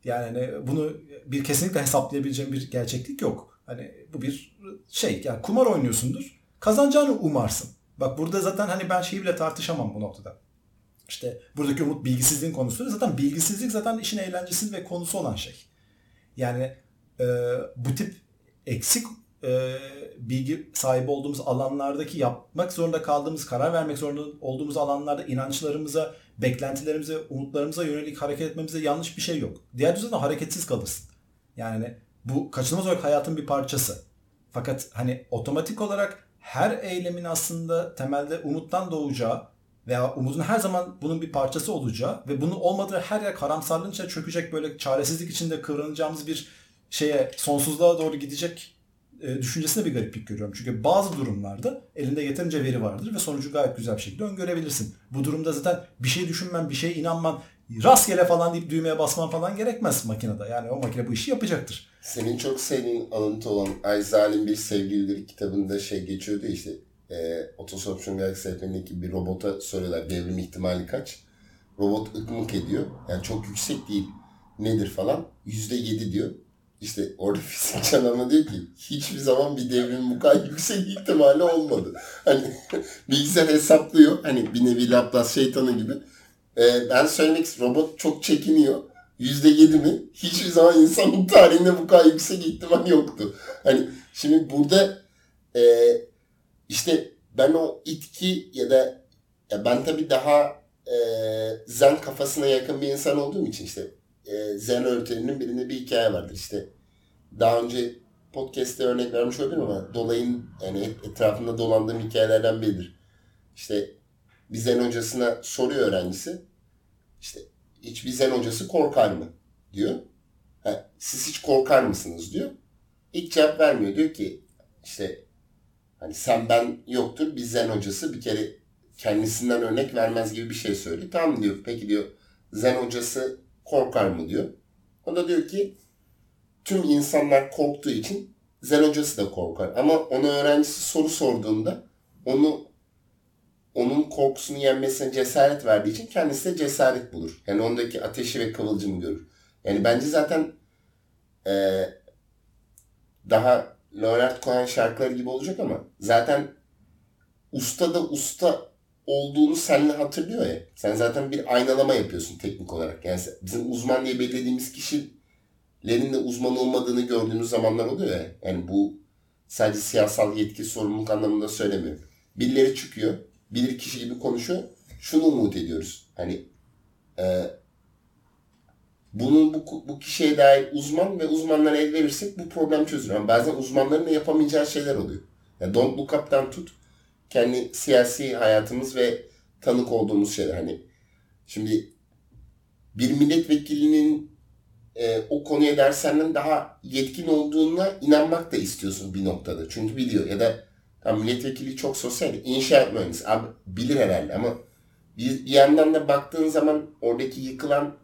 Yani bunu bir kesinlikle hesaplayabileceğim bir gerçeklik yok. Hani bu bir şey, yani kumar oynuyorsundur. Kazanacağını umarsın. Bak burada zaten hani ben şeyi bile tartışamam bu noktada. İşte buradaki umut bilgisizliğin konusu. Zaten bilgisizlik zaten işin eğlencesi ve konusu olan şey. Yani e, bu tip eksik e, bilgi sahibi olduğumuz alanlardaki yapmak zorunda kaldığımız, karar vermek zorunda olduğumuz alanlarda inançlarımıza, beklentilerimize, umutlarımıza yönelik hareket etmemize yanlış bir şey yok. Diğer düzeyde hareketsiz kalırsın. Yani bu kaçınılmaz olarak hayatın bir parçası. Fakat hani otomatik olarak her eylemin aslında temelde umuttan doğacağı veya umudun her zaman bunun bir parçası olacağı ve bunun olmadığı her yer karamsarlığın içine çökecek, böyle çaresizlik içinde kıvranacağımız bir şeye, sonsuzluğa doğru gidecek e, düşüncesine bir gariplik görüyorum. Çünkü bazı durumlarda elinde yeterince veri vardır ve sonucu gayet güzel bir şekilde öngörebilirsin. Bu durumda zaten bir şey düşünmen, bir şeye inanman, rastgele falan deyip düğmeye basman falan gerekmez makinede. Yani o makine bu işi yapacaktır. Senin çok sevdiğin alıntı olan Ay Zalim Bir Sevgilidir kitabında şey geçiyordu işte e, otosopsiyon galaksi seferindeki bir robota soruyorlar devrim ihtimali kaç? Robot ıkmık ediyor. Yani çok yüksek değil. Nedir falan? yüzde yedi diyor. İşte orada fizikçi adamla diyor ki hiçbir zaman bir devrim bu kadar yüksek ihtimali olmadı. Hani bilgisayar hesaplıyor. Hani bir nevi Laplace şeytanı gibi. E, ben söylemek istiyorum. Robot çok çekiniyor. yüzde yedi mi? Hiçbir zaman insanın tarihinde bu kadar yüksek ihtimal yoktu. Hani şimdi burada e, işte ben o itki ya da ya ben tabii daha e, zen kafasına yakın bir insan olduğum için işte e, zen öğretilerinin birinde bir hikaye vardır. İşte daha önce podcast'te örnek vermiş olabilirim ama dolayın yani etrafında dolandığım hikayelerden biridir. İşte bir zen hocasına soruyor öğrencisi. İşte hiçbir zen hocası korkar mı? Diyor. Ha, siz hiç korkar mısınız? Diyor. İlk cevap vermiyor. Diyor ki işte hani sen ben yoktur. Bir zen hocası bir kere kendisinden örnek vermez gibi bir şey söylüyor. Tamam diyor. Peki diyor zen hocası korkar mı? Diyor. O da diyor ki tüm insanlar korktuğu için zen hocası da korkar. Ama ona öğrencisi soru sorduğunda onu onun korkusunu yenmesine cesaret verdiği için kendisi de cesaret bulur. Yani ondaki ateşi ve kıvılcımı görür. Yani bence zaten ee, daha Leonard Cohen şarkıları gibi olacak ama zaten usta da usta olduğunu seninle hatırlıyor ya. Sen zaten bir aynalama yapıyorsun teknik olarak. Yani bizim uzman diye belirlediğimiz kişilerin de uzman olmadığını gördüğümüz zamanlar oluyor ya. Yani bu sadece siyasal yetki, sorumluluk anlamında söylemiyorum. Birileri çıkıyor, bilir kişi gibi konuşuyor. Şunu umut ediyoruz. Hani e, bunun bu, bu kişiye dair uzman ve uzmanlara el verirsek bu problem çözülür. Yani bazen uzmanların da yapamayacağı şeyler oluyor. Yani Don't Look Up'tan tut kendi siyasi hayatımız ve tanık olduğumuz şeyler. Hani şimdi bir milletvekilinin e, o konuya dair senden daha yetkin olduğuna inanmak da istiyorsun bir noktada. Çünkü biliyor ya da tam milletvekili çok sosyal, inşaat mühendisi abi bilir herhalde ama bir yandan da baktığın zaman oradaki yıkılan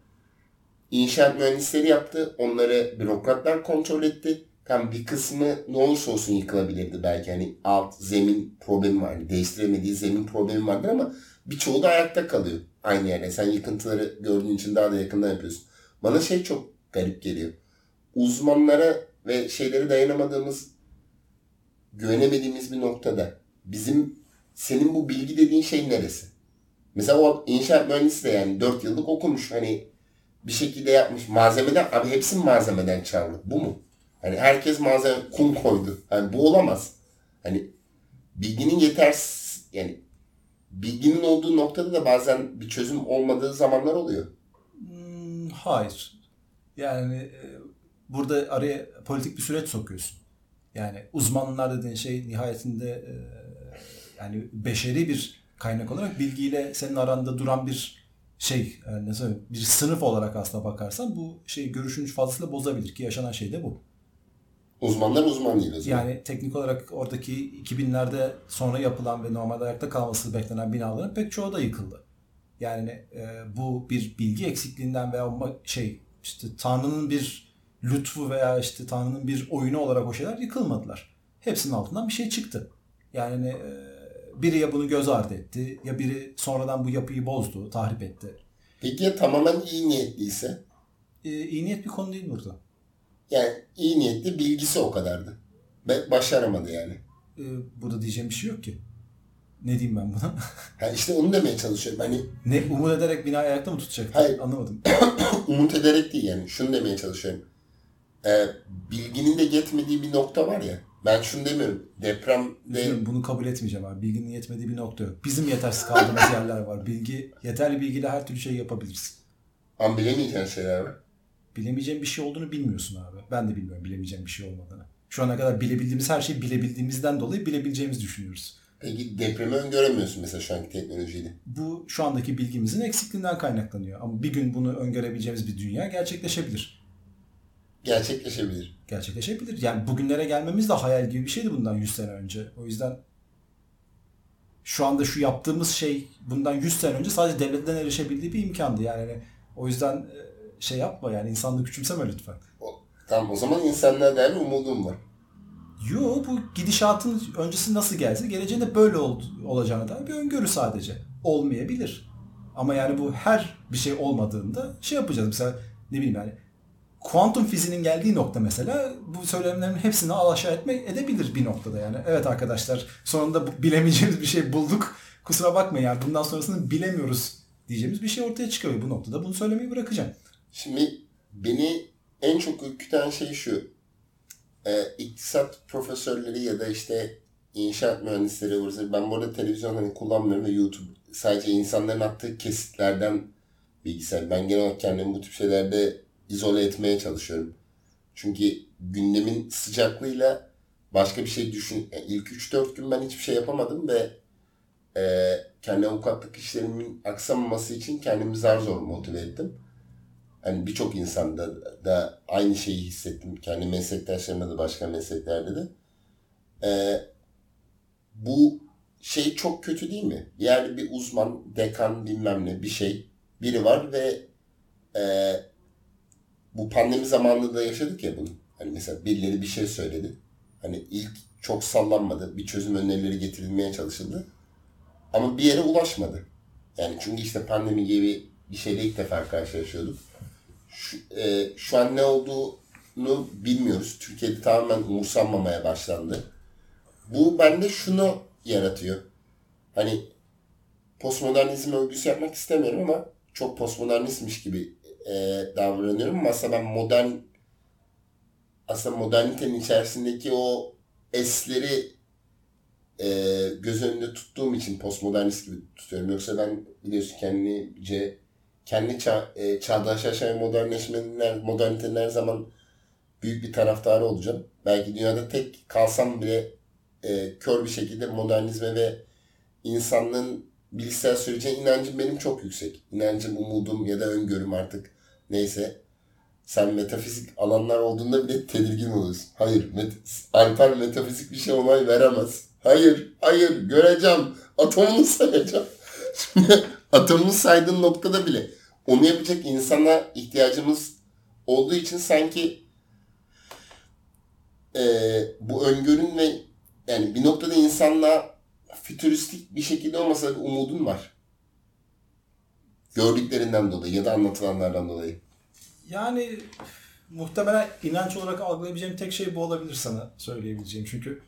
inşaat mühendisleri yaptı. Onları bürokratlar kontrol etti. Tam bir kısmı ne olursa olsun yıkılabilirdi belki. Hani alt zemin problemi var. Değiştiremediği zemin problemi vardır ama birçoğu da ayakta kalıyor. Aynı yerde. Sen yıkıntıları gördüğün için daha da yakından yapıyorsun. Bana şey çok garip geliyor. Uzmanlara ve şeylere dayanamadığımız, güvenemediğimiz bir noktada bizim, senin bu bilgi dediğin şey neresi? Mesela o inşaat mühendisi de yani dört yıllık okumuş. Hani bir şekilde yapmış. Malzemeden, abi hepsi malzemeden çaldı. Bu mu? Hani herkes malzeme, kum koydu. Hani bu olamaz. Hani bilginin yetersiz, yani bilginin olduğu noktada da bazen bir çözüm olmadığı zamanlar oluyor. Hmm, hayır. Yani e, burada araya politik bir süreç sokuyorsun. Yani uzmanlar dediğin şey nihayetinde e, yani beşeri bir kaynak olarak bilgiyle senin aranda duran bir şey, yani nasıl bir sınıf olarak aslına bakarsan bu şey görüşünü fazlasıyla bozabilir ki yaşanan şey de bu. Uzmanlar uzman değil. Uzman. Yani teknik olarak oradaki iki binlerde sonra yapılan ve normalde ayakta kalması beklenen binaların pek çoğu da yıkıldı. Yani e, bu bir bilgi eksikliğinden veya şey işte Tanrı'nın bir lütfu veya işte Tanrı'nın bir oyunu olarak o şeyler yıkılmadılar. Hepsinin altından bir şey çıktı. Yani e, biri ya bunu göz ardı etti ya biri sonradan bu yapıyı bozdu, tahrip etti. Peki ya tamamen iyi niyetliyse? E, iyi niyet bir konu değil burada. Yani iyi niyetli, bilgisi o kadardı. Başaramadı yani. Ee, burada diyeceğim bir şey yok ki. Ne diyeyim ben buna? Ha işte onu demeye çalışıyorum. Hani ne umut ederek bina ayakta mı tutacak? Hayır. Anlamadım. Umut ederek değil yani. Şunu demeye çalışıyorum. Ee, bilginin de yetmediği bir nokta var ya. Ben şunu demiyorum. Depremde... Bunu kabul etmeyeceğim abi. Bilginin yetmediği bir nokta yok. Bizim yetersiz kaldığımız yerler var. Bilgi, yeterli bilgiyle her türlü şey yapabilirsin. Ama bilemeyeceğin şeyler var. Bilemeyeceğim bir şey olduğunu bilmiyorsun abi. Ben de bilmiyorum bilemeyeceğim bir şey olmadığını. Şu ana kadar bilebildiğimiz her şeyi bilebildiğimizden dolayı bilebileceğimizi düşünüyoruz. Peki depremi öngöremiyorsun mesela şu anki teknolojiyle. Bu şu andaki bilgimizin eksikliğinden kaynaklanıyor. Ama bir gün bunu öngörebileceğimiz bir dünya gerçekleşebilir. Gerçekleşebilir. Gerçekleşebilir. Yani bugünlere gelmemiz de hayal gibi bir şeydi bundan yüz sene önce. O yüzden şu anda şu yaptığımız şey bundan yüz sene önce sadece devletten erişebildiği bir imkandı. Yani o yüzden... şey yapma yani insanlığı küçümseme lütfen. O, tamam o zaman insanlığa dair umudum var. Yo bu gidişatın öncesi nasıl gelse geleceğinde böyle ol, olacağına dair bir öngörü sadece. Olmayabilir. Ama yani bu her bir şey olmadığında şey yapacağız mesela ne bileyim yani kuantum fiziğinin geldiği nokta mesela bu söylemlerin hepsini alaşağı etme edebilir bir noktada yani. Evet arkadaşlar sonunda bu, bilemeyeceğimiz bir şey bulduk. Kusura bakmayın yani bundan sonrasını bilemiyoruz diyeceğimiz bir şey ortaya çıkıyor. Bu noktada bunu söylemeyi bırakacağım. Şimdi beni en çok ürküten şey şu, e, iktisat profesörleri ya da işte inşaat mühendisleri olursa, ben bu arada televizyon hani kullanmıyorum ve YouTube sadece insanların attığı kesitlerden bilgisayar. Ben genel olarak kendimi bu tip şeylerde izole etmeye çalışıyorum. Çünkü gündemin sıcaklığıyla başka bir şey düşün. Yani ilk üç dört gün ben hiçbir şey yapamadım ve e, kendi avukatlık işlerimin aksamaması için kendimi zar zor motive ettim. Yani birçok insanda da aynı şeyi hissettim. Kendi meslektaşlarımda da başka mesleklerde de. Ee, bu şey çok kötü değil mi? Yani bir uzman, dekan bilmem ne bir şey. Biri var ve e, bu pandemi zamanında da yaşadık ya bunu. Hani mesela birileri bir şey söyledi. Hani ilk çok sallanmadı. Bir çözüm önerileri getirilmeye çalışıldı. Ama bir yere ulaşmadı. Yani çünkü işte pandemi gibi bir şeyle ilk defa karşılaşıyorduk. Şu, e, şu an ne olduğunu bilmiyoruz. Türkiye'de tamamen umursanmamaya başlandı. Bu bende şunu yaratıyor. Hani postmodernizm övgüsü yapmak istemiyorum ama çok postmodernistmiş gibi e, davranıyorum. Ama aslında ben modern, aslında modernitenin içerisindeki o esleri e, göz önünde tuttuğum için postmodernist gibi tutuyorum. Yoksa ben biliyorsun kendimce kendi çağ, e, çağdaşlaşma ve modernleşmenin, modernitenin her zaman büyük bir taraftarı olacağım. Belki dünyada tek kalsam bile e, kör bir şekilde modernizme ve insanlığın bilişsel sürece inancım benim çok yüksek. İnancım, umudum ya da öngörüm artık neyse. Sen metafizik alanlar olduğunda bile tedirgin olursun. Hayır, met- Alper metafizik bir şey olay veremez. Hayır, hayır, göreceğim. Atomunu sayacağım. Şimdi atomunu saydığın noktada bile onu yapacak insana ihtiyacımız olduğu için sanki e, bu öngörün ve yani bir noktada insanla fütüristik bir şekilde olmasa da umudun var. Gördüklerinden dolayı ya da anlatılanlardan dolayı. Yani muhtemelen inanç olarak algılayabileceğim tek şey bu olabilir sana söyleyebileceğim. Çünkü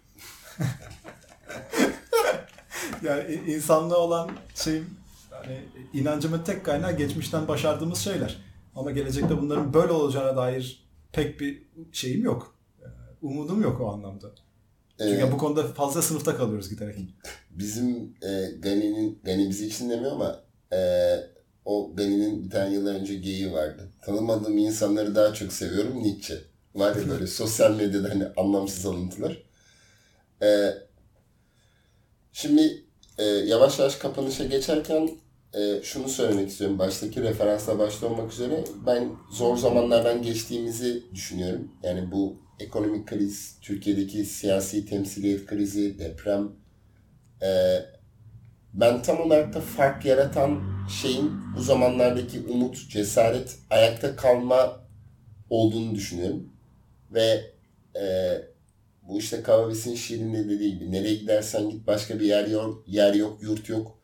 yani insanlığa olan şeyim, yani inancımın tek kaynağı geçmişten başardığımız şeyler. Ama gelecekte bunların böyle olacağına dair pek bir şeyim yok. Umudum yok o anlamda. Çünkü ee, bu konuda fazla sınıfta kalıyoruz giderek. Bizim e, Gani'nin, Gani bizi için demiyor ama e, o Gani'nin bir tane yıllar önce geyiği vardı. Tanımadığım insanları daha çok seviyorum, Nietzsche. Var ya böyle sosyal medyada hani anlamsız alıntılar. E, şimdi e, yavaş yavaş kapanışa geçerken e, şunu söylemek istiyorum. Baştaki referansla başta olmak üzere ben zor zamanlardan geçtiğimizi düşünüyorum. Yani bu ekonomik kriz, Türkiye'deki siyasi temsiliyet krizi, deprem. Ee, ben tam olarak da fark yaratan şeyin bu zamanlardaki umut, cesaret, ayakta kalma olduğunu düşünüyorum. Ve e, bu işte Kavabis'in şiirinde dediği gibi nereye gidersen git başka bir yer yok, yer yok, yurt yok.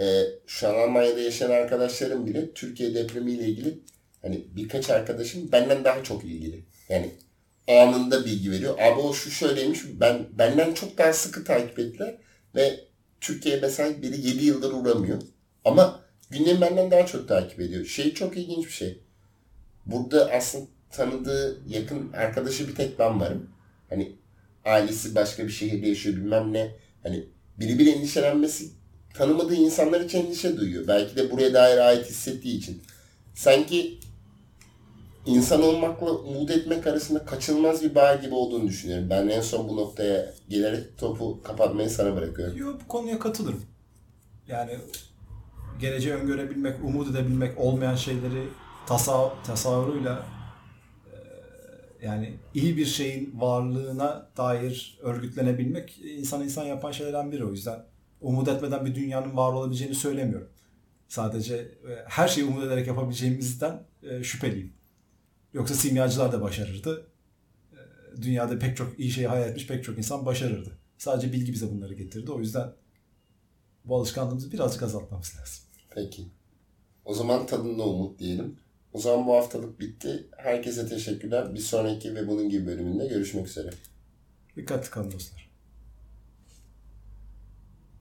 E, şu an Almanya'da yaşayan arkadaşlarım bile Türkiye depremiyle ilgili hani birkaç arkadaşım benden daha çok ilgili. Yani anında bilgi veriyor. Abi o şu şöyleymiş. Ben, benden çok daha sıkı takip ettiler. Ve Türkiye'ye mesela biri yedi yıldır uğramıyor. Ama gündemi benden daha çok takip ediyor. Şey çok ilginç bir şey. Burada aslında tanıdığı yakın arkadaşı bir tek ben varım. Hani ailesi başka bir şehirde yaşıyor bilmem ne. Hani biri bir endişelenmesi tanımadığı insanlar için endişe duyuyor. Belki de buraya dair ait hissettiği için. Sanki İnsan olmakla umut etmek arasında kaçınılmaz bir bağ gibi olduğunu düşünüyorum. Ben en son bu noktaya gelerek topu kapatmayı sana bırakıyorum. Yok, bu konuya katılırım. Yani geleceği öngörebilmek, umut edebilmek, olmayan şeyleri tasav- tasavvuruyla e, yani iyi bir şeyin varlığına dair örgütlenebilmek insan insan yapan şeylerden biri. O yüzden umut etmeden bir dünyanın var olabileceğini söylemiyorum. Sadece e, her şeyi umut ederek yapabileceğimizden e, şüpheliyim. Yoksa simyacılar da başarırdı. Dünyada pek çok iyi şeyi hayal etmiş pek çok insan başarırdı. Sadece bilgi bize bunları getirdi. O yüzden bu alışkanlığımızı birazcık azaltmamız lazım. Peki. O zaman tadında umut diyelim. O zaman bu haftalık bitti. Herkese teşekkürler. Bir sonraki ve bunun gibi bölümünde görüşmek üzere. Dikkatli kalın dostlar.